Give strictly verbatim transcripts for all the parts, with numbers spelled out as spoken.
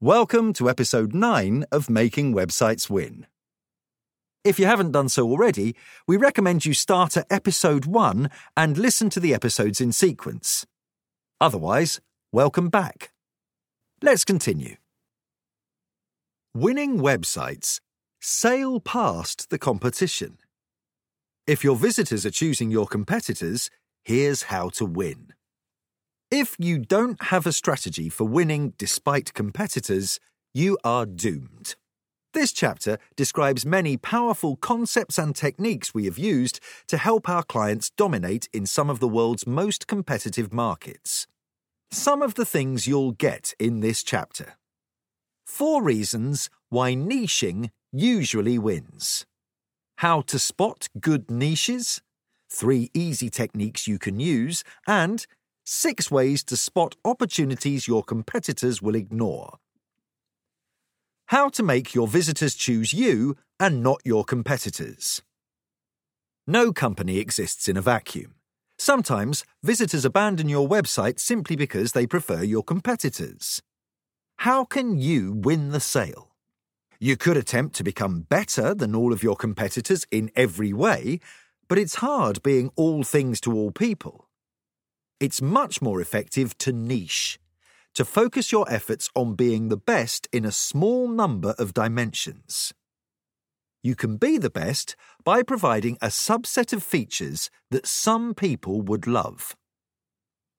Welcome to episode nine of Making Websites Win. If you haven't done so already, we recommend you start at episode one and listen to the episodes in sequence. Otherwise, welcome back. Let's continue. Winning websites sail past the competition. If your visitors are choosing your competitors, here's how to win. If you don't have a strategy for winning despite competitors, you are doomed. This chapter describes many powerful concepts and techniques we have used to help our clients dominate in some of the world's most competitive markets. Some of the things you'll get in this chapter. Four reasons why niching usually wins. How to spot good niches, three easy techniques you can use, and six ways to spot opportunities your competitors will ignore. How to make your visitors choose you and not your competitors. No company exists in a vacuum. Sometimes visitors abandon your website simply because they prefer your competitors. How can you win the sale? You could attempt to become better than all of your competitors in every way, but it's hard being all things to all people. It's much more effective to niche, to focus your efforts on being the best in a small number of dimensions. You can be the best by providing a subset of features that some people would love.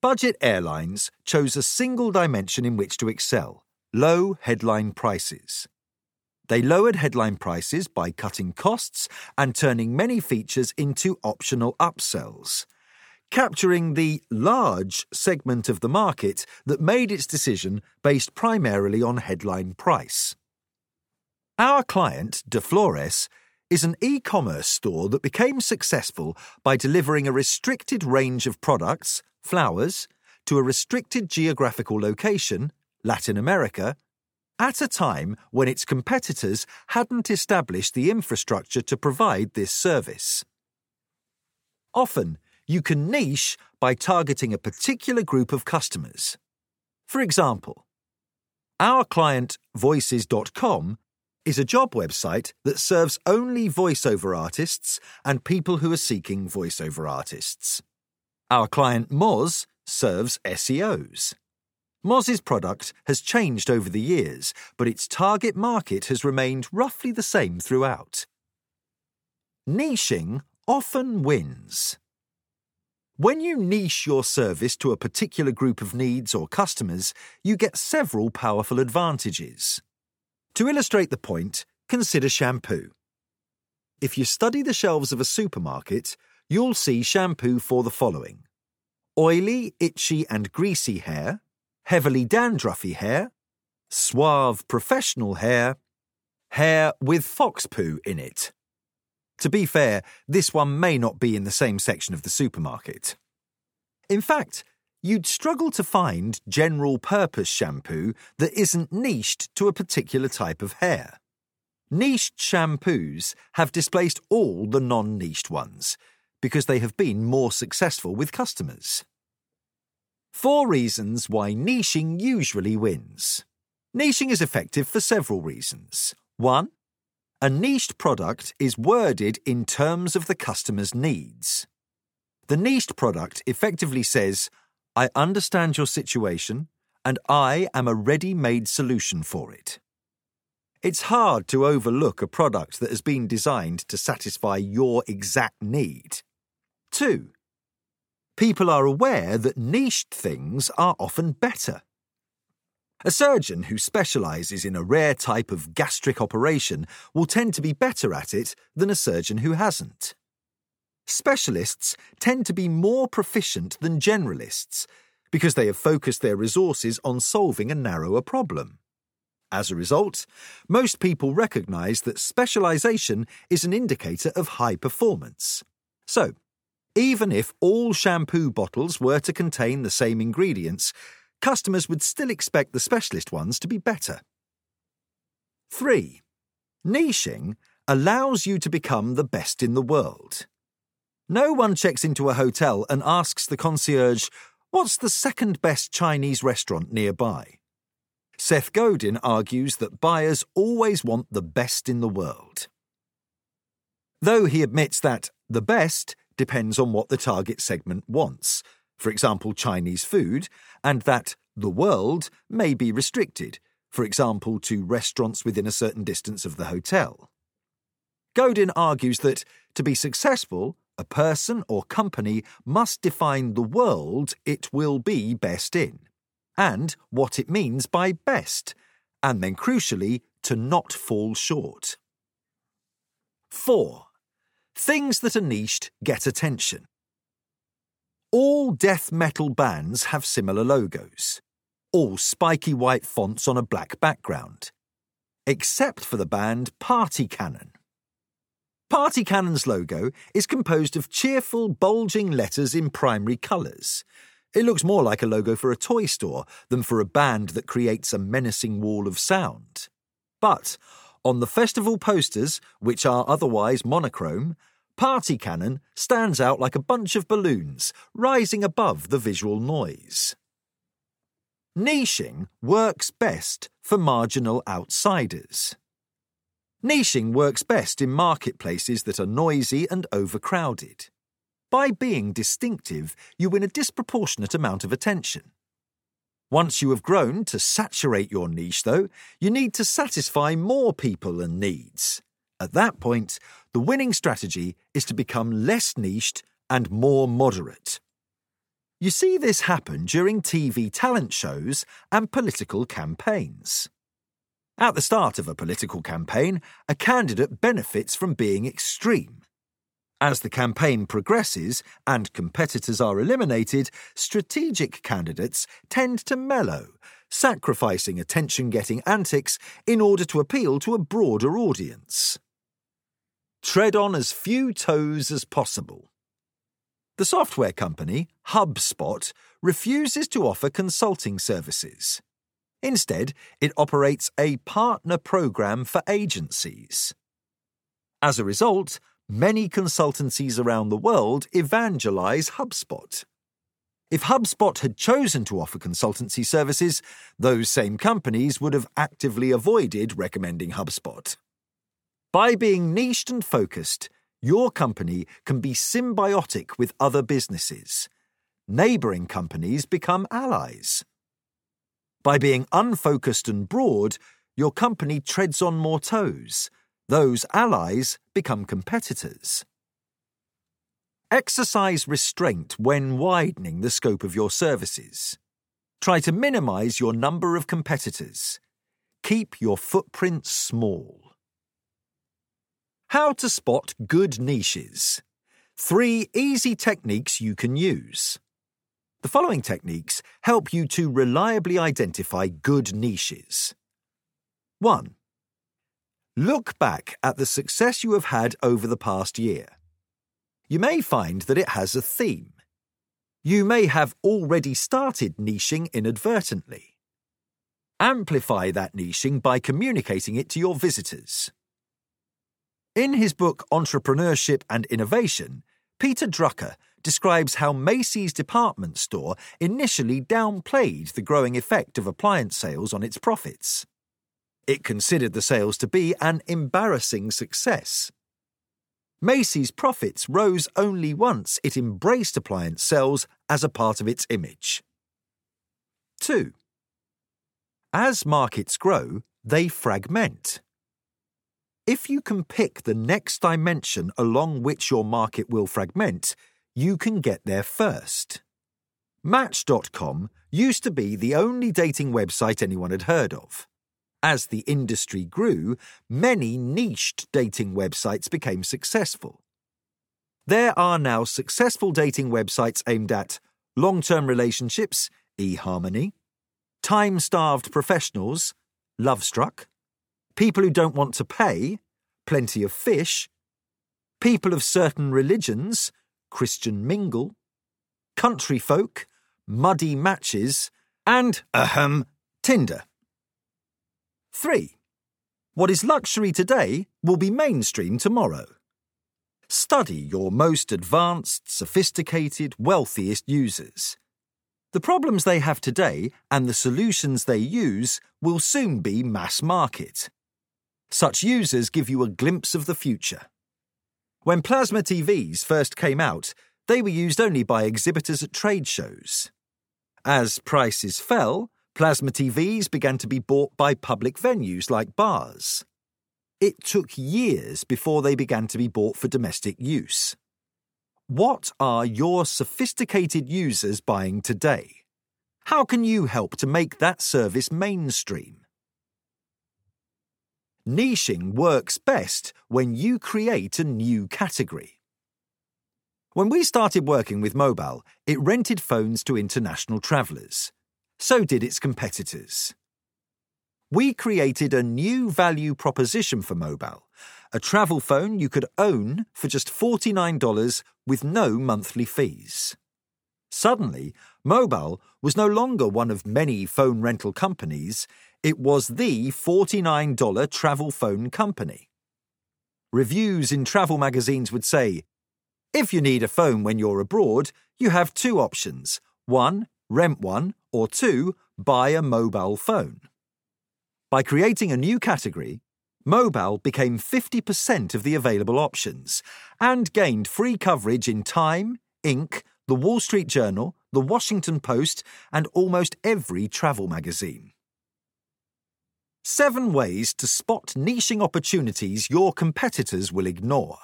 Budget airlines chose a single dimension in which to excel: low headline prices. They lowered headline prices by cutting costs and turning many features into optional upsells, capturing the large segment of the market that made its decision based primarily on headline price. Our client, De Flores, is an e-commerce store that became successful by delivering a restricted range of products, flowers, to a restricted geographical location, Latin America, at a time when its competitors hadn't established the infrastructure to provide this service. Often, you can niche by targeting a particular group of customers. For example, our client, Voices dot com, is a job website that serves only voiceover artists and people who are seeking voiceover artists. Our client, Moz, serves S E Os. Moz's product has changed over the years, but its target market has remained roughly the same throughout. Niching often wins. When you niche your service to a particular group of needs or customers, you get several powerful advantages. To illustrate the point, consider shampoo. If you study the shelves of a supermarket, you'll see shampoo for the following: oily, itchy and greasy hair, heavily dandruffy hair, suave professional hair, hair with fox poo in it. To be fair, this one may not be in the same section of the supermarket. In fact, you'd struggle to find general-purpose shampoo that isn't niched to a particular type of hair. Niched shampoos have displaced all the non-niched ones because they have been more successful with customers. Four reasons why niching usually wins. Niching is effective for several reasons. One, a niched product is worded in terms of the customer's needs. The niched product effectively says, "I understand your situation, and I am a ready-made solution for it." It's hard to overlook a product that has been designed to satisfy your exact need. Two, people are aware that niched things are often better. A surgeon who specialises in a rare type of gastric operation will tend to be better at it than a surgeon who hasn't. Specialists tend to be more proficient than generalists because they have focused their resources on solving a narrower problem. As a result, most people recognise that specialisation is an indicator of high performance. So, even if all shampoo bottles were to contain the same ingredients, customers would still expect the specialist ones to be better. Three, niching allows you to become the best in the world. No one checks into a hotel and asks the concierge, "What's the second best Chinese restaurant nearby?" Seth Godin argues that buyers always want the best in the world, though he admits that the best depends on what the target segment wants, for example Chinese food, and that the world may be restricted, for example to restaurants within a certain distance of the hotel. Godin argues that, to be successful, a person or company must define the world it will be best in, and what it means by best, and then crucially, to not fall short. four. Things that are niched get attention. All death metal bands have similar logos, all spiky white fonts on a black background, except for the band Party Cannon. Party Cannon's logo is composed of cheerful, bulging letters in primary colours. It looks more like a logo for a toy store than for a band that creates a menacing wall of sound. But on the festival posters, which are otherwise monochrome, Party Cannon stands out like a bunch of balloons, rising above the visual noise. Niching works best for marginal outsiders. Niching works best in marketplaces that are noisy and overcrowded. By being distinctive, you win a disproportionate amount of attention. Once you have grown to saturate your niche, though, you need to satisfy more people and needs. At that point, the winning strategy is to become less niched and more moderate. You see this happen during T V talent shows and political campaigns. At the start of a political campaign, a candidate benefits from being extreme. As the campaign progresses and competitors are eliminated, strategic candidates tend to mellow, sacrificing attention-getting antics in order to appeal to a broader audience. Tread on as few toes as possible. The software company, HubSpot, refuses to offer consulting services. Instead, it operates a partner program for agencies. As a result, many consultancies around the world evangelize HubSpot. If HubSpot had chosen to offer consultancy services, those same companies would have actively avoided recommending HubSpot. By being niched and focused, your company can be symbiotic with other businesses. Neighbouring companies become allies. By being unfocused and broad, your company treads on more toes. Those allies become competitors. Exercise restraint when widening the scope of your services. Try to minimise your number of competitors. Keep your footprint small. How to spot good niches. Three easy techniques you can use. The following techniques help you to reliably identify good niches. one. Look back at the success you have had over the past year. You may find that it has a theme. You may have already started niching inadvertently. Amplify that niching by communicating it to your visitors. In his book Entrepreneurship and Innovation, Peter Drucker describes how Macy's department store initially downplayed the growing effect of appliance sales on its profits. It considered the sales to be an embarrassing success. Macy's profits rose only once it embraced appliance sales as a part of its image. two. As markets grow, they fragment. If you can pick the next dimension along which your market will fragment, you can get there first. Match dot com used to be the only dating website anyone had heard of. As the industry grew, many niched dating websites became successful. There are now successful dating websites aimed at long-term relationships, eHarmony, time-starved professionals, Lovestruck, people who don't want to pay, Plenty of Fish, people of certain religions, Christian Mingle, country folk, Muddy Matches, and, ahem, Tinder. three. What is luxury today will be mainstream tomorrow. Study your most advanced, sophisticated, wealthiest users. The problems they have today and the solutions they use will soon be mass market. Such users give you a glimpse of the future. When plasma T Vs first came out, they were used only by exhibitors at trade shows. As prices fell, plasma T Vs began to be bought by public venues like bars. It took years before they began to be bought for domestic use. What are your sophisticated users buying today? How can you help to make that service mainstream? Niching works best when you create a new category. When we started working with mobile, it rented phones to international travellers. So did its competitors. We created a new value proposition for mobile, a travel phone you could own for just forty-nine dollars with no monthly fees. Suddenly, mobile was no longer one of many phone rental companies. It was the forty-nine dollars travel phone company. Reviews in travel magazines would say, if you need a phone when you're abroad, you have two options. One, rent one, or two, buy a mobile phone. By creating a new category, mobile became fifty percent of the available options and gained free coverage in Time, Incorporated, The Wall Street Journal, The Washington Post, and almost every travel magazine. Seven ways to spot niching opportunities your competitors will ignore.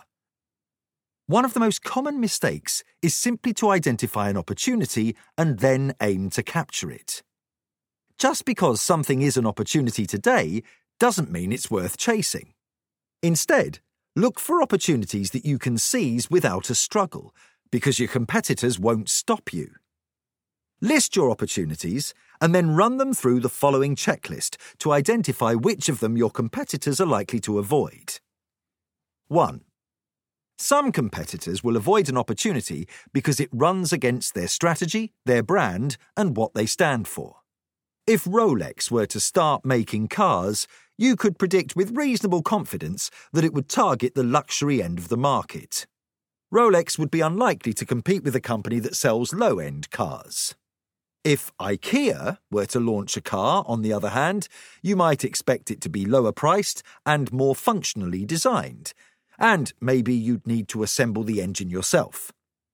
One of the most common mistakes is simply to identify an opportunity and then aim to capture it. Just because something is an opportunity today doesn't mean it's worth chasing. Instead, look for opportunities that you can seize without a struggle, because your competitors won't stop you. List your opportunities and then run them through the following checklist to identify which of them your competitors are likely to avoid. one. Some competitors will avoid an opportunity because it runs against their strategy, their brand, and what they stand for. If Rolex were to start making cars, you could predict with reasonable confidence that it would target the luxury end of the market. Rolex would be unlikely to compete with a company that sells low-end cars. If IKEA were to launch a car, on the other hand, you might expect it to be lower priced and more functionally designed, and maybe you'd need to assemble the engine yourself.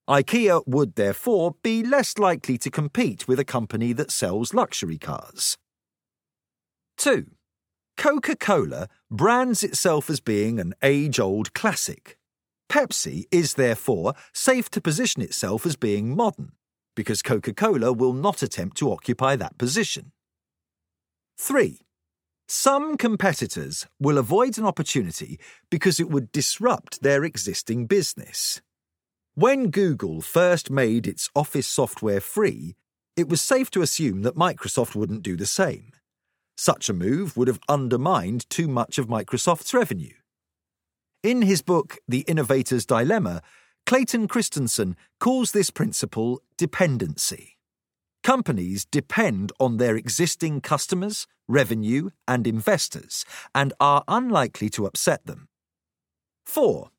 IKEA would therefore be less likely to compete with a company that sells luxury cars. two. Coca-Cola brands itself as being an age-old classic. Pepsi is therefore safe to position itself as being modern, because Coca-Cola will not attempt to occupy that position. three. Some competitors will avoid an opportunity because it would disrupt their existing business. When Google first made its Office software free, it was safe to assume that Microsoft wouldn't do the same. Such a move would have undermined too much of Microsoft's revenue. In his book, The Innovator's Dilemma, Clayton Christensen calls this principle dependency. Companies depend on their existing customers, revenue, and investors, and are unlikely to upset them. four.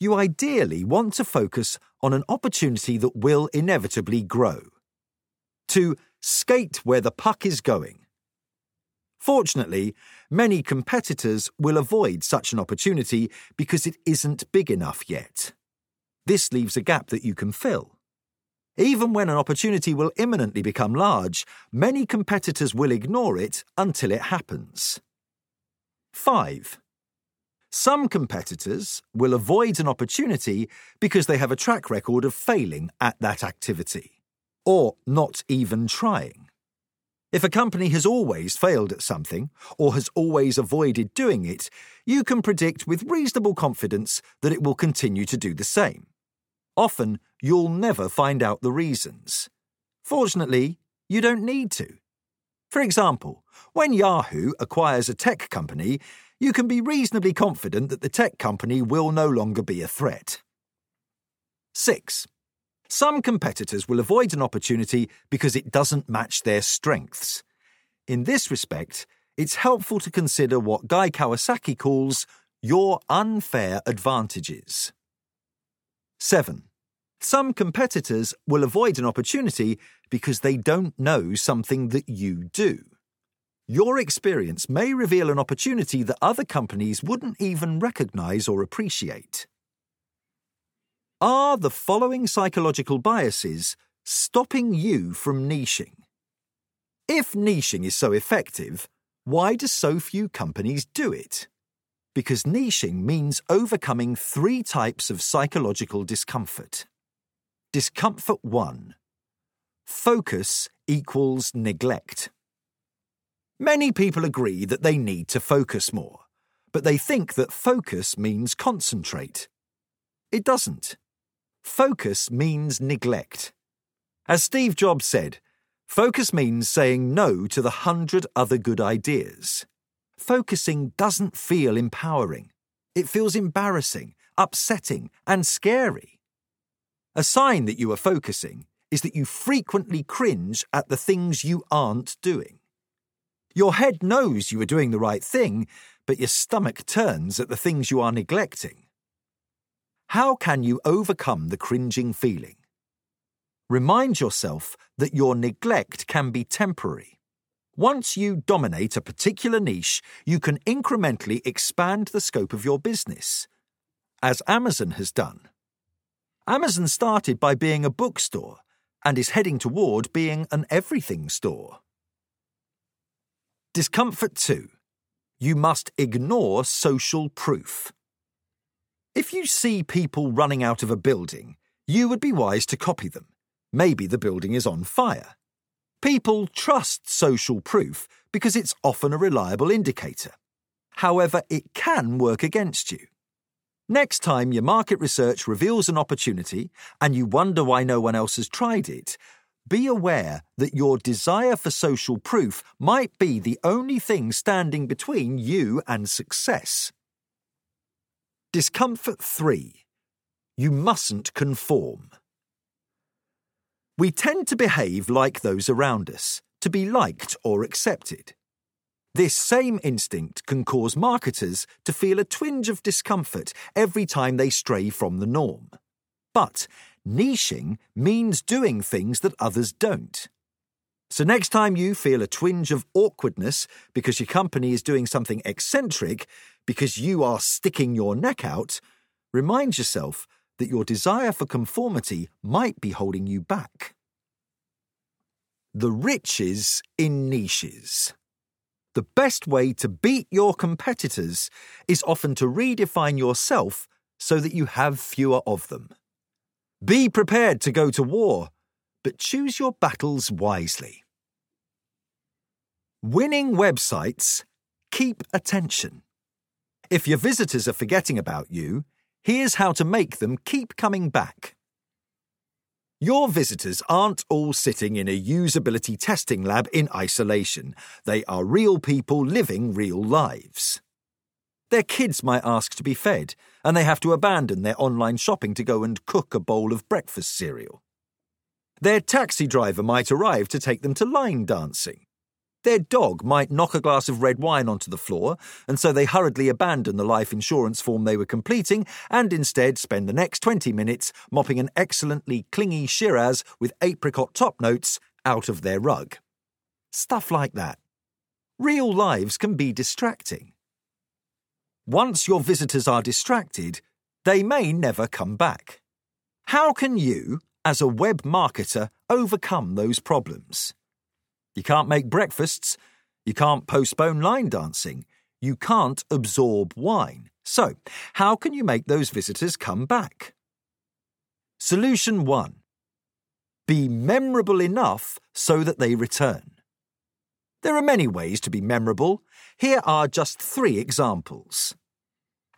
You ideally want to focus on an opportunity that will inevitably grow. To skate where the puck is going. Fortunately, many competitors will avoid such an opportunity because it isn't big enough yet. This leaves a gap that you can fill. Even when an opportunity will imminently become large, many competitors will ignore it until it happens. five. Some competitors will avoid an opportunity because they have a track record of failing at that activity, or not even trying. If a company has always failed at something, or has always avoided doing it, you can predict with reasonable confidence that it will continue to do the same. Often, you'll never find out the reasons. Fortunately, you don't need to. For example, when Yahoo acquires a tech company, you can be reasonably confident that the tech company will no longer be a threat. six. Some competitors will avoid an opportunity because it doesn't match their strengths. In this respect, it's helpful to consider what Guy Kawasaki calls your unfair advantages. seven. Some competitors will avoid an opportunity because they don't know something that you do. Your experience may reveal an opportunity that other companies wouldn't even recognize or appreciate. Are the following psychological biases stopping you from niching? If niching is so effective, why do so few companies do it? Because niching means overcoming three types of psychological discomfort. Discomfort one. Focus equals neglect. Many people agree that they need to focus more, but they think that focus means concentrate. It doesn't. Focus means neglect. As Steve Jobs said, focus means saying no to the hundred other good ideas. Focusing doesn't feel empowering. It feels embarrassing, upsetting, and scary. A sign that you are focusing is that you frequently cringe at the things you aren't doing. Your head knows you are doing the right thing, but your stomach turns at the things you are neglecting. How can you overcome the cringing feeling? Remind yourself that your neglect can be temporary. Once you dominate a particular niche, you can incrementally expand the scope of your business, as Amazon has done. Amazon started by being a bookstore and is heading toward being an everything store. Discomfort two. You must ignore social proof. If you see people running out of a building, you would be wise to copy them. Maybe the building is on fire. People trust social proof because it's often a reliable indicator. However, it can work against you. Next time your market research reveals an opportunity and you wonder why no one else has tried it, be aware that your desire for social proof might be the only thing standing between you and success. Discomfort three. You mustn't conform. We tend to behave like those around us, to be liked or accepted. This same instinct can cause marketers to feel a twinge of discomfort every time they stray from the norm. But niching means doing things that others don't. So next time you feel a twinge of awkwardness because your company is doing something eccentric, because you are sticking your neck out, remind yourself that your desire for conformity might be holding you back. The riches in niches. The best way to beat your competitors is often to redefine yourself so that you have fewer of them. Be prepared to go to war, but choose your battles wisely. Winning websites keep attention. If your visitors are forgetting about you, here's how to make them keep coming back. Your visitors aren't all sitting in a usability testing lab in isolation. They are real people living real lives. Their kids might ask to be fed, and they have to abandon their online shopping to go and cook a bowl of breakfast cereal. Their taxi driver might arrive to take them to line dancing. Their dog might knock a glass of red wine onto the floor, and so they hurriedly abandon the life insurance form they were completing and instead spend the next twenty minutes mopping an excellently clingy Shiraz with apricot top notes out of their rug. Stuff like that. Real lives can be distracting. Once your visitors are distracted, they may never come back. How can you, as a web marketer, overcome those problems? You can't make breakfasts, you can't postpone line dancing, you can't absorb wine. So, how can you make those visitors come back? Solution one. Be memorable enough so that they return. There are many ways to be memorable. Here are just three examples.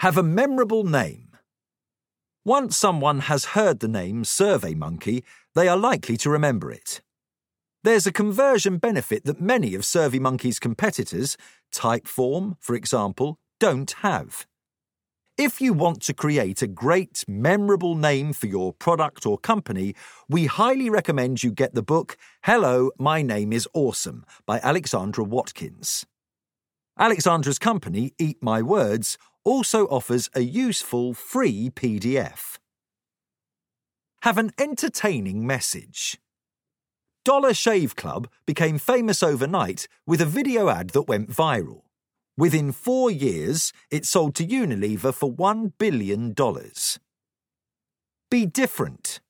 Have a memorable name. Once someone has heard the name SurveyMonkey, they are likely to remember it. There's a conversion benefit that many of SurveyMonkey's competitors, Typeform, for example, don't have. If you want to create a great, memorable name for your product or company, we highly recommend you get the book Hello, My Name is Awesome by Alexandra Watkins. Alexandra's company, Eat My Words, also offers a useful free P D F. have an entertaining message. Dollar Shave Club became famous overnight with a video ad that went viral. Within four years, it sold to Unilever for one billion dollars. Be different.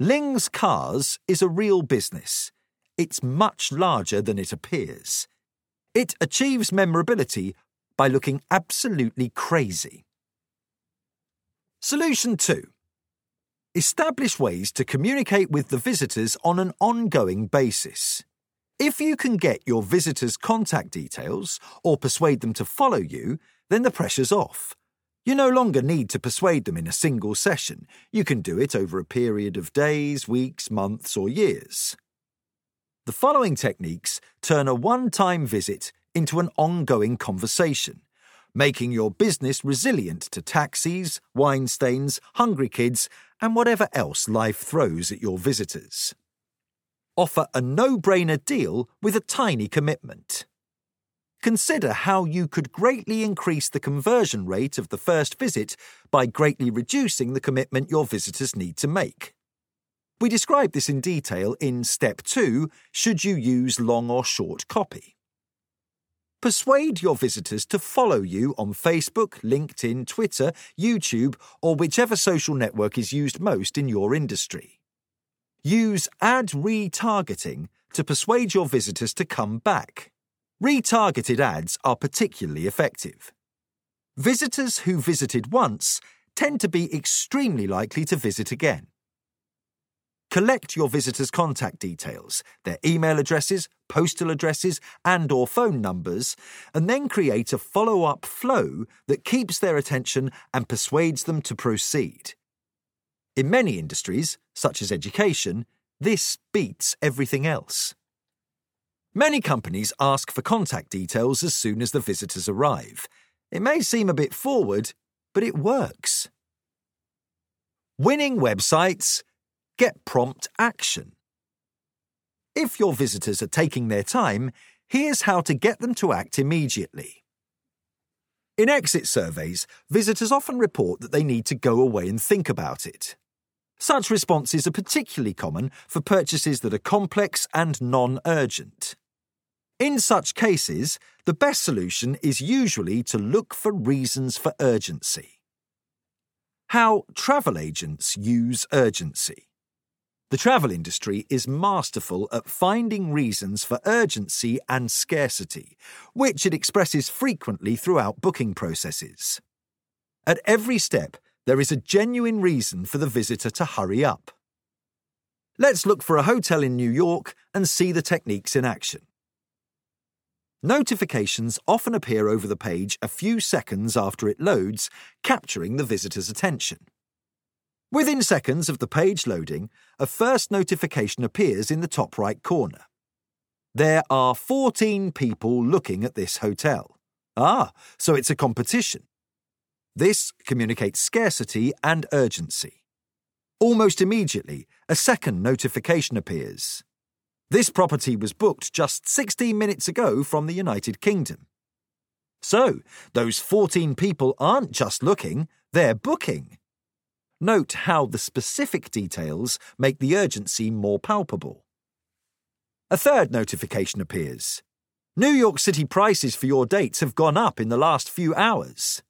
Ling's Cars is a real business. It's much larger than it appears. It achieves memorability by looking absolutely crazy. Solution two. Establish ways to communicate with the visitors on an ongoing basis. If you can get your visitors' contact details or persuade them to follow you, then the pressure's off. You no longer need to persuade them in a single session. You can do it over a period of days, weeks, months, or years. The following techniques turn a one-time visit into an ongoing conversation, making your business resilient to taxis, wine stains, hungry kids, and whatever else life throws at your visitors. Offer a no-brainer deal with a tiny commitment. Consider how you could greatly increase the conversion rate of the first visit by greatly reducing the commitment your visitors need to make. We describe this in detail in Step two, should you use long or short copy. Persuade your visitors to follow you on Facebook, LinkedIn, Twitter, YouTube, or whichever social network is used most in your industry. Use ad retargeting to persuade your visitors to come back. Retargeted ads are particularly effective. Visitors who visited once tend to be extremely likely to visit again. Collect your visitors' contact details, their email addresses, postal addresses, and/or phone numbers, and then create a follow-up flow that keeps their attention and persuades them to proceed. In many industries, such as education, this beats everything else. Many companies ask for contact details as soon as the visitors arrive. It may seem a bit forward, but it works. Winning websites get prompt action. If your visitors are taking their time, here's how to get them to act immediately. In exit surveys, visitors often report that they need to go away and think about it. Such responses are particularly common for purchases that are complex and non-urgent. In such cases, the best solution is usually to look for reasons for urgency. How travel agents use urgency. The travel industry is masterful at finding reasons for urgency and scarcity, which it expresses frequently throughout booking processes. At every step, there is a genuine reason for the visitor to hurry up. Let's look for a hotel in New York and see the techniques in action. Notifications often appear over the page a few seconds after it loads, capturing the visitor's attention. Within seconds of the page loading, a first notification appears in the top right corner. There are fourteen people looking at this hotel. Ah, so it's a competition. This communicates scarcity and urgency. Almost immediately, a second notification appears. This property was booked just sixteen minutes ago from the United Kingdom. So, those fourteen people aren't just looking, they're booking. Note how the specific details make the urgency more palpable. A third notification appears. New York City prices for your dates have gone up in the last few hours.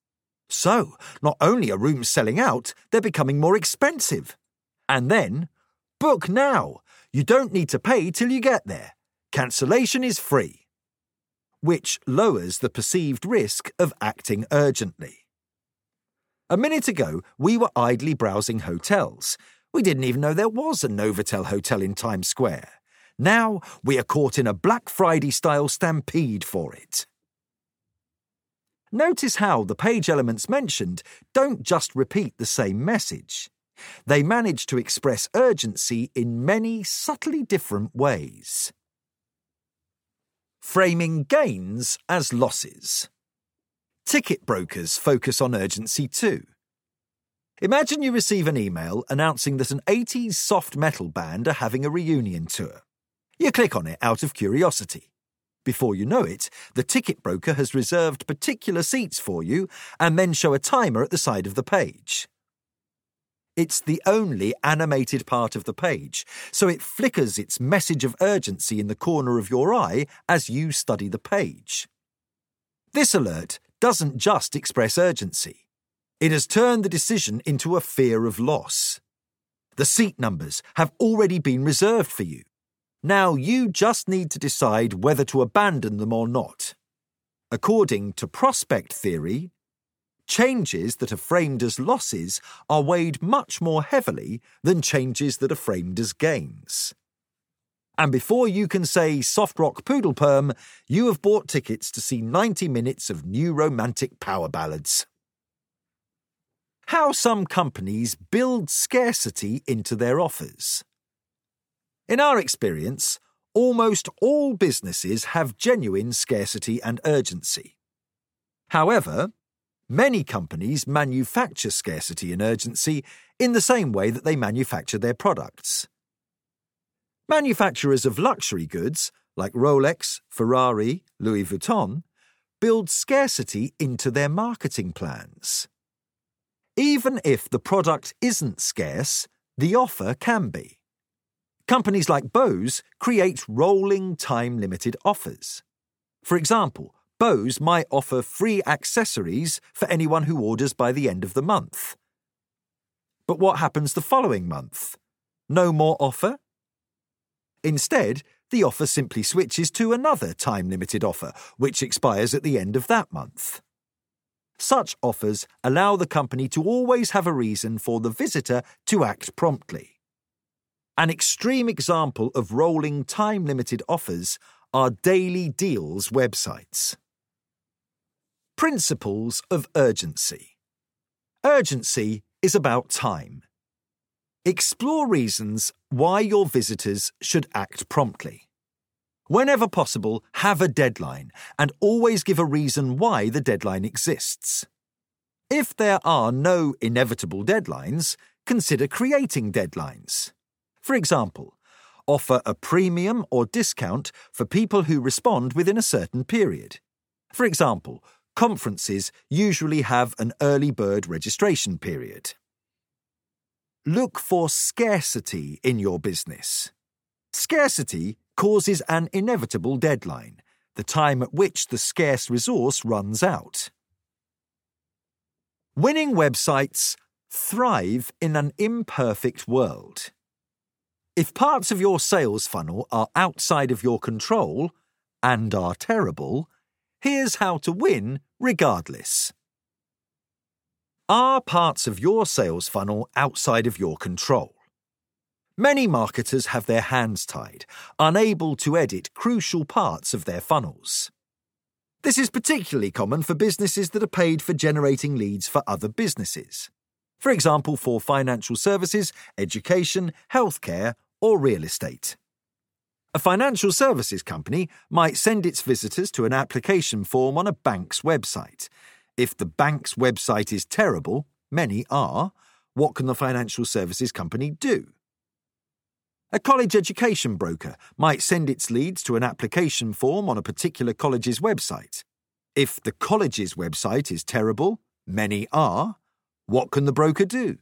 So, not only are rooms selling out, they're becoming more expensive. And then, book now. You don't need to pay till you get there. Cancellation is free. Which lowers the perceived risk of acting urgently. A minute ago, we were idly browsing hotels. We didn't even know there was a Novotel hotel in Times Square. Now we are caught in a Black Friday-style stampede for it. Notice how the page elements mentioned don't just repeat the same message. They manage to express urgency in many subtly different ways. Framing gains as losses. Ticket brokers focus on urgency too. Imagine you receive an email announcing that an eighties soft metal band are having a reunion tour. You click on it out of curiosity. Before you know it, the ticket broker has reserved particular seats for you and then show a timer at the side of the page. It's the only animated part of the page, so it flickers its message of urgency in the corner of your eye as you study the page. This alert doesn't just express urgency. It has turned the decision into a fear of loss. The seat numbers have already been reserved for you. Now you just need to decide whether to abandon them or not. According to prospect theory, changes that are framed as losses are weighed much more heavily than changes that are framed as gains. And before you can say soft rock poodle perm, you have bought tickets to see ninety minutes of new romantic power ballads. How some companies build scarcity into their offers. In our experience, almost all businesses have genuine scarcity and urgency. However, many companies manufacture scarcity and urgency in the same way that they manufacture their products. Manufacturers of luxury goods, like Rolex, Ferrari, Louis Vuitton, build scarcity into their marketing plans. Even if the product isn't scarce, the offer can be. Companies like Bose create rolling time-limited offers. For example, Bose might offer free accessories for anyone who orders by the end of the month. But what happens the following month? No more offer? Instead, the offer simply switches to another time-limited offer, which expires at the end of that month. Such offers allow the company to always have a reason for the visitor to act promptly. An extreme example of rolling time-limited offers are daily deals websites. Principles of urgency. Urgency is about time. Explore reasons why your visitors should act promptly. Whenever possible, have a deadline and always give a reason why the deadline exists. If there are no inevitable deadlines, consider creating deadlines. For example, offer a premium or discount for people who respond within a certain period. For example, conferences usually have an early bird registration period. Look for scarcity in your business. Scarcity causes an inevitable deadline, the time at which the scarce resource runs out. Winning websites thrive in an imperfect world. If parts of your sales funnel are outside of your control and are terrible, here's how to win regardless. Are parts of your sales funnel outside of your control? Many marketers have their hands tied, unable to edit crucial parts of their funnels. This is particularly common for businesses that are paid for generating leads for other businesses. For example, for financial services, education, healthcare, or real estate. A financial services company might send its visitors to an application form on a bank's website. If the bank's website is terrible, many are, what can the financial services company do? A college education broker might send its leads to an application form on a particular college's website. If the college's website is terrible, many are, what can the broker do?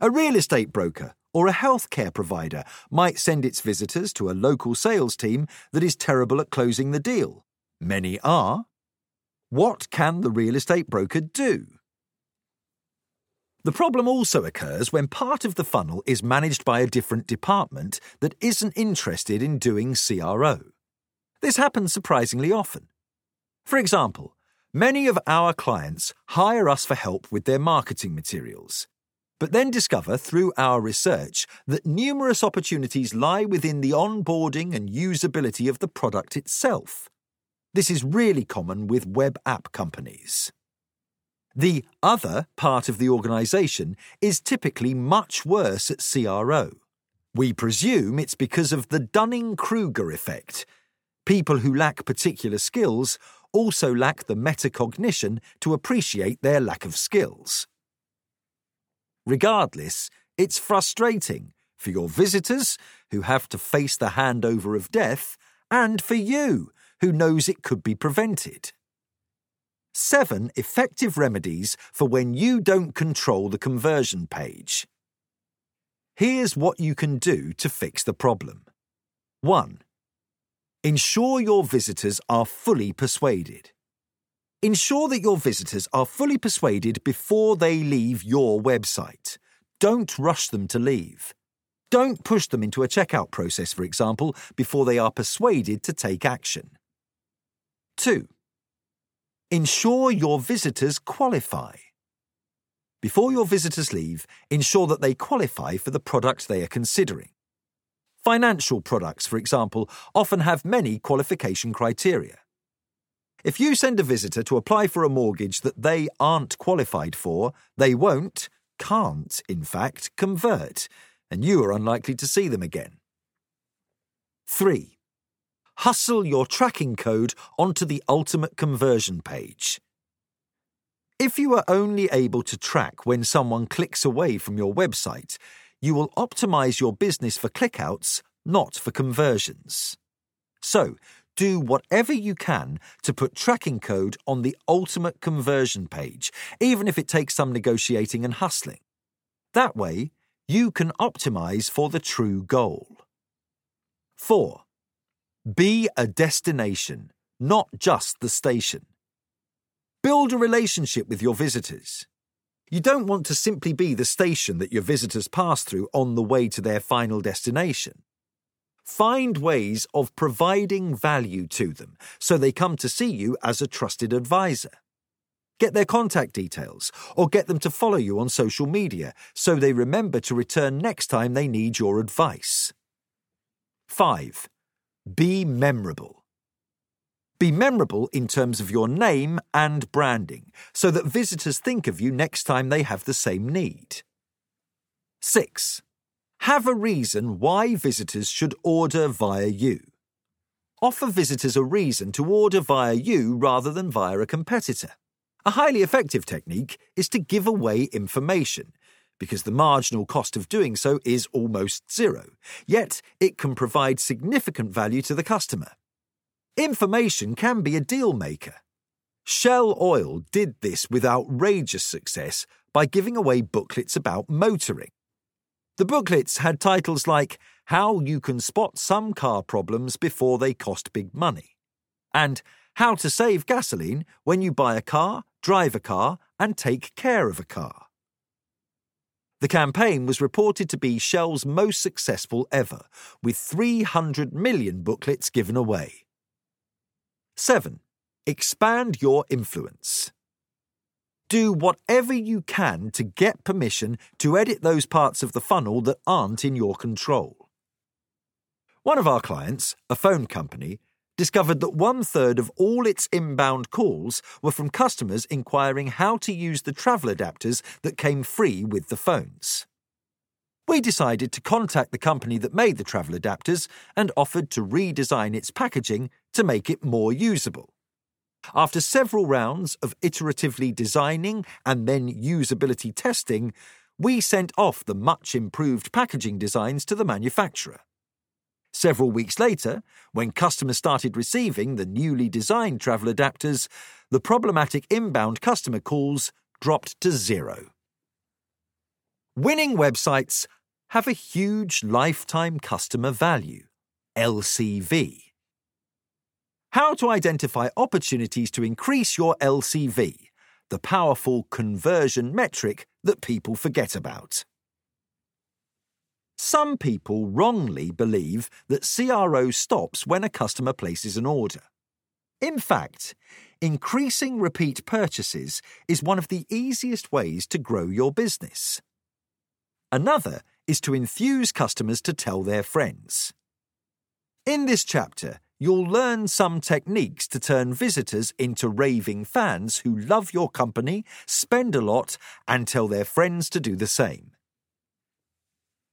A real estate broker or a healthcare provider might send its visitors to a local sales team that is terrible at closing the deal. Many are. What can the real estate broker do? The problem also occurs when part of the funnel is managed by a different department that isn't interested in doing C R O. This happens surprisingly often. For example, many of our clients hire us for help with their marketing materials, but then discover through our research that numerous opportunities lie within the onboarding and usability of the product itself. This is really common with web app companies. The other part of the organisation is typically much worse at C R O. We presume it's because of the Dunning-Kruger effect. People who lack particular skills also lack the metacognition to appreciate their lack of skills. Regardless, it's frustrating for your visitors, who have to face the handover of death, and for you, who knows it could be prevented. Seven effective remedies for when you don't control the conversion page. Here's what you can do to fix the problem. one. Ensure your visitors are fully persuaded. Ensure that your visitors are fully persuaded before they leave your website. Don't rush them to leave. Don't push them into a checkout process, for example, before they are persuaded to take action. two. Ensure your visitors qualify. Before your visitors leave, ensure that they qualify for the product they are considering. Financial products, for example, often have many qualification criteria. If you send a visitor to apply for a mortgage that they aren't qualified for, they won't, can't, in fact, convert, and you are unlikely to see them again. three. Hustle your tracking code onto the ultimate conversion page. If you are only able to track when someone clicks away from your website, you will optimize your business for clickouts, not for conversions. So, do whatever you can to put tracking code on the ultimate conversion page, even if it takes some negotiating and hustling. That way, you can optimize for the true goal. four. Be a destination, not just the station. Build a relationship with your visitors. You don't want to simply be the station that your visitors pass through on the way to their final destination. Find ways of providing value to them so they come to see you as a trusted advisor. Get their contact details or get them to follow you on social media so they remember to return next time they need your advice. five. Be memorable. Be memorable in terms of your name and branding so that visitors think of you next time they have the same need. six. Have a reason why visitors should order via you. Offer visitors a reason to order via you rather than via a competitor. A highly effective technique is to give away information, because the marginal cost of doing so is almost zero, yet it can provide significant value to the customer. Information can be a deal maker. Shell Oil did this with outrageous success by giving away booklets about motoring. The booklets had titles like How You Can Spot Some Car Problems Before They Cost Big Money and How to Save Gasoline When You Buy a Car, Drive a Car and Take Care of a Car. The campaign was reported to be Shell's most successful ever, with three hundred million booklets given away. seven. Expand your influence. Do whatever you can to get permission to edit those parts of the funnel that aren't in your control. One of our clients, a phone company, discovered that one-third of all its inbound calls were from customers inquiring how to use the travel adapters that came free with the phones. We decided to contact the company that made the travel adapters and offered to redesign its packaging to make it more usable. After several rounds of iteratively designing and then usability testing, we sent off the much-improved packaging designs to the manufacturer. Several weeks later, when customers started receiving the newly designed travel adapters, the problematic inbound customer calls dropped to zero. Winning websites have a huge lifetime customer value, L C V. How to identify opportunities to increase your L C V, the powerful conversion metric that people forget about. Some people wrongly believe that C R O stops when a customer places an order. In fact, increasing repeat purchases is one of the easiest ways to grow your business. Another is to enthuse customers to tell their friends. In this chapter, you'll learn some techniques to turn visitors into raving fans who love your company, spend a lot, and tell their friends to do the same.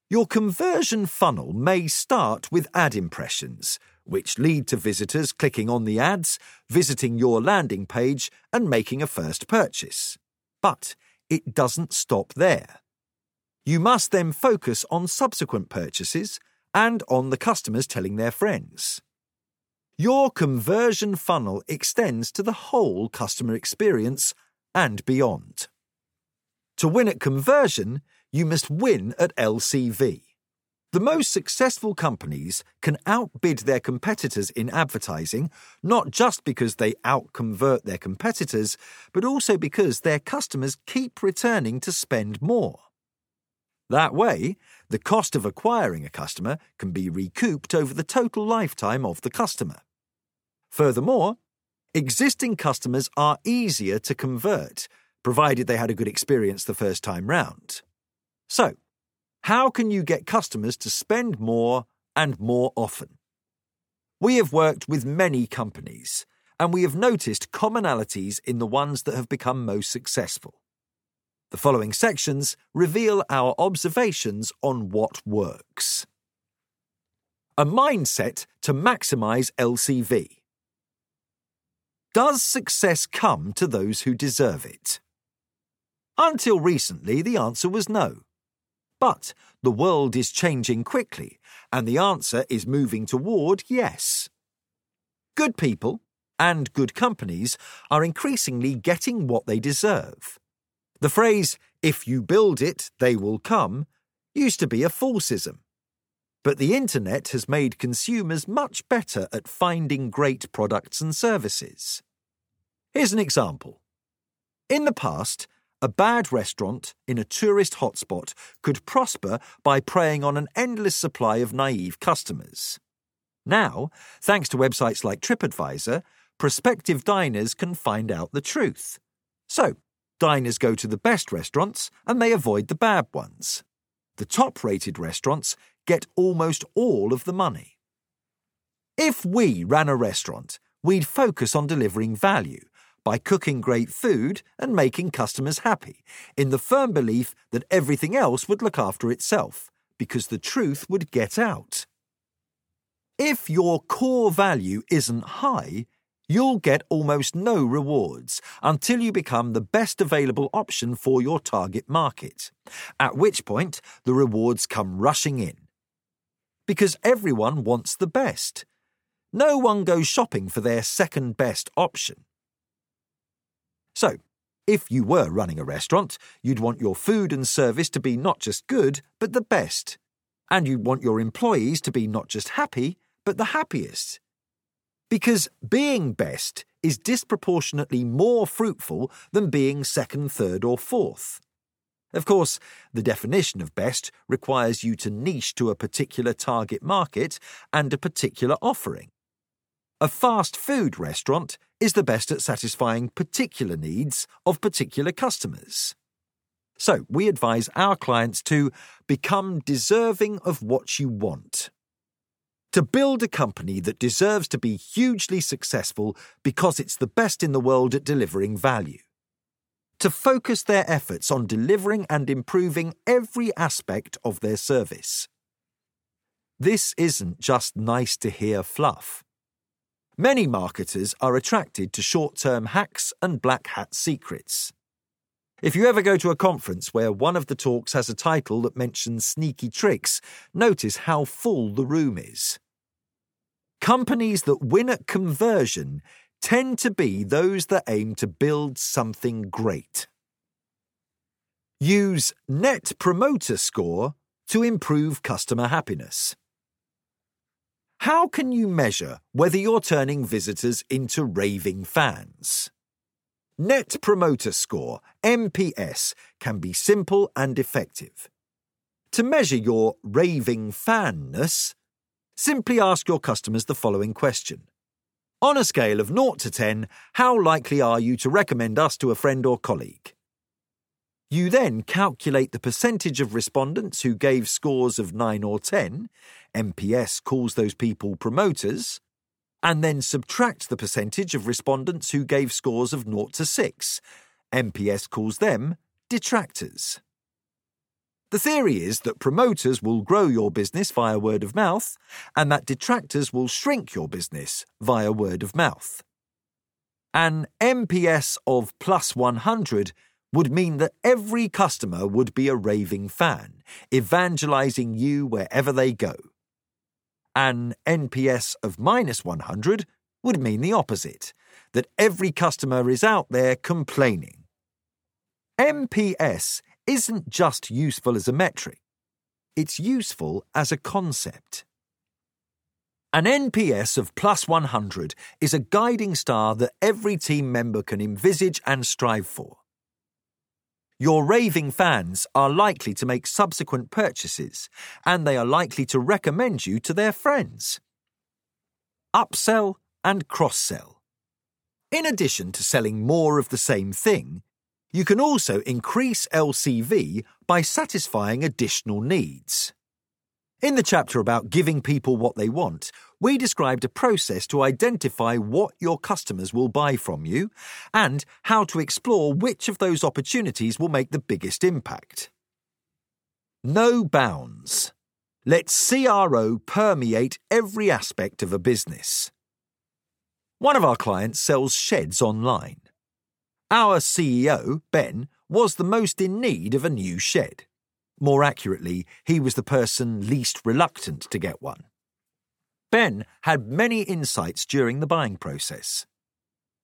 Your conversion funnel may start with ad impressions, which lead to visitors clicking on the ads, visiting your landing page, and making a first purchase. But it doesn't stop there. You must then focus on subsequent purchases and on the customers telling their friends. your conversion funnel extends to the whole customer experience and beyond. To win at conversion, you must win at L C V. The most successful companies can outbid their competitors in advertising, not just because they outconvert their competitors, but also because their customers keep returning to spend more. That way, the cost of acquiring a customer can be recouped over the total lifetime of the customer. Furthermore, existing customers are easier to convert, provided they had a good experience the first time round. So, how can you get customers to spend more and more often? We have worked with many companies, and we have noticed commonalities in the ones that have become most successful. The following sections reveal our observations on what works. A mindset to maximize L C V. Does success come to those who deserve it? Until recently, the answer was no. But the world is changing quickly, and the answer is moving toward yes. Good people and good companies are increasingly getting what they deserve. The phrase, "if you build it, they will come," used to be a falsism. But the internet has made consumers much better at finding great products and services. Here's an example. In the past, a bad restaurant in a tourist hotspot could prosper by preying on an endless supply of naive customers. Now, thanks to websites like TripAdvisor, prospective diners can find out the truth. So, diners go to the best restaurants and they avoid the bad ones. The top-rated restaurants get almost all of the money. If we ran a restaurant, we'd focus on delivering value by cooking great food and making customers happy, in the firm belief that everything else would look after itself, because the truth would get out. If your core value isn't high, you'll get almost no rewards until you become the best available option for your target market, at which point the rewards come rushing in. Because everyone wants the best. No one goes shopping for their second best option. So, if you were running a restaurant, you'd want your food and service to be not just good, but the best. And you'd want your employees to be not just happy, but the happiest. Because being best is disproportionately more fruitful than being second, third, or fourth. Of course, the definition of best requires you to niche to a particular target market and a particular offering. A fast food restaurant is the best at satisfying particular needs of particular customers. So, we advise our clients to become deserving of what you want. To build a company that deserves to be hugely successful because it's the best in the world at delivering value. To focus their efforts on delivering and improving every aspect of their service. This isn't just nice-to-hear fluff. Many marketers are attracted to short-term hacks and black hat secrets. If you ever go to a conference where one of the talks has a title that mentions sneaky tricks, notice how full the room is. Companies that win at conversion tend to be those that aim to build something great. Use Net Promoter Score to improve customer happiness. How can you measure whether you're turning visitors into raving fans? Net Promoter Score, N P S, can be simple and effective. To measure your raving fanness, simply ask your customers the following question. On a scale of zero to ten, how likely are you to recommend us to a friend or colleague? You then calculate the percentage of respondents who gave scores of nine or ten, N P S calls those people promoters, and then subtract the percentage of respondents who gave scores of zero to six, N P S calls them detractors. The theory is that promoters will grow your business via word of mouth and that detractors will shrink your business via word of mouth. An N P S of plus one hundred would mean that every customer would be a raving fan, evangelizing you wherever they go. An N P S of minus one hundred would mean the opposite, that every customer is out there complaining. N P S isn't just useful as a metric. It's useful as a concept. An N P S of plus one hundred is a guiding star that every team member can envisage and strive for. Your raving fans are likely to make subsequent purchases, and they are likely to recommend you to their friends. Upsell and cross-sell. In addition to selling more of the same thing, you can also increase L C V by satisfying additional needs. In the chapter about giving people what they want, we described a process to identify what your customers will buy from you and how to explore which of those opportunities will make the biggest impact. No bounds. Let C R O permeate every aspect of a business. One of our clients sells sheds online. Our C E O, Ben, was the most in need of a new shed. More accurately, he was the person least reluctant to get one. Ben had many insights during the buying process.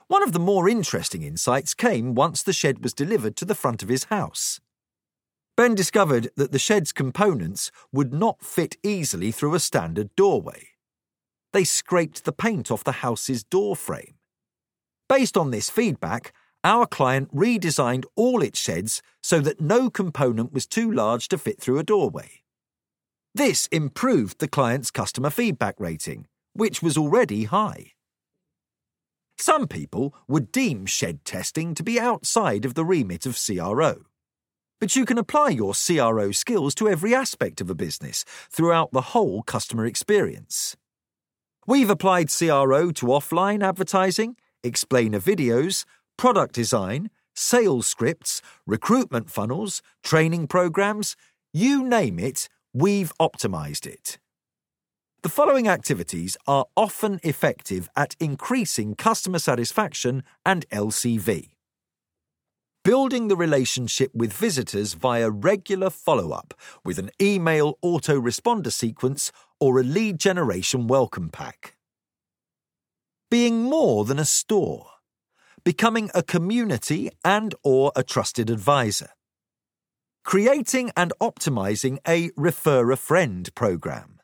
One of the more interesting insights came once the shed was delivered to the front of his house. Ben discovered that the shed's components would not fit easily through a standard doorway. They scraped the paint off the house's door frame. Based on this feedback, our client redesigned all its sheds so that no component was too large to fit through a doorway. This improved the client's customer feedback rating, which was already high. Some people would deem shed testing to be outside of the remit of C R O. But you can apply your C R O skills to every aspect of a business throughout the whole customer experience. We've applied C R O to offline advertising, explainer videos, product design, sales scripts, recruitment funnels, training programs, you name it, we've optimized it. The following activities are often effective at increasing customer satisfaction and L C V. Building the relationship with visitors via regular follow-up with an email autoresponder sequence or a lead generation welcome pack. Being more than a store. Becoming a community and or a trusted advisor. Creating and optimizing a refer-a-friend program.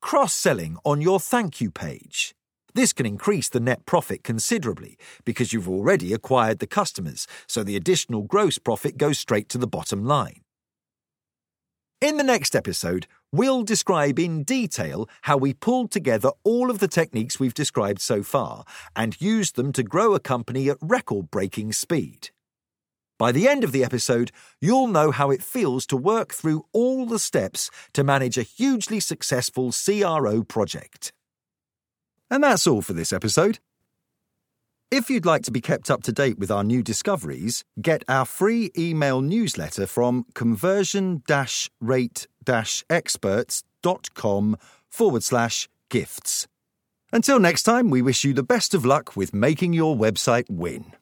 Cross-selling on your thank you page. This can increase the net profit considerably because you've already acquired the customers, so the additional gross profit goes straight to the bottom line. In the next episode, we'll describe in detail how we pulled together all of the techniques we've described so far and used them to grow a company at record-breaking speed. By the end of the episode, you'll know how it feels to work through all the steps to manage a hugely successful C R O project. And that's all for this episode. If you'd like to be kept up to date with our new discoveries, get our free email newsletter from conversion-rate-experts.com forward slash gifts. Until next time, we wish you the best of luck with making your website win.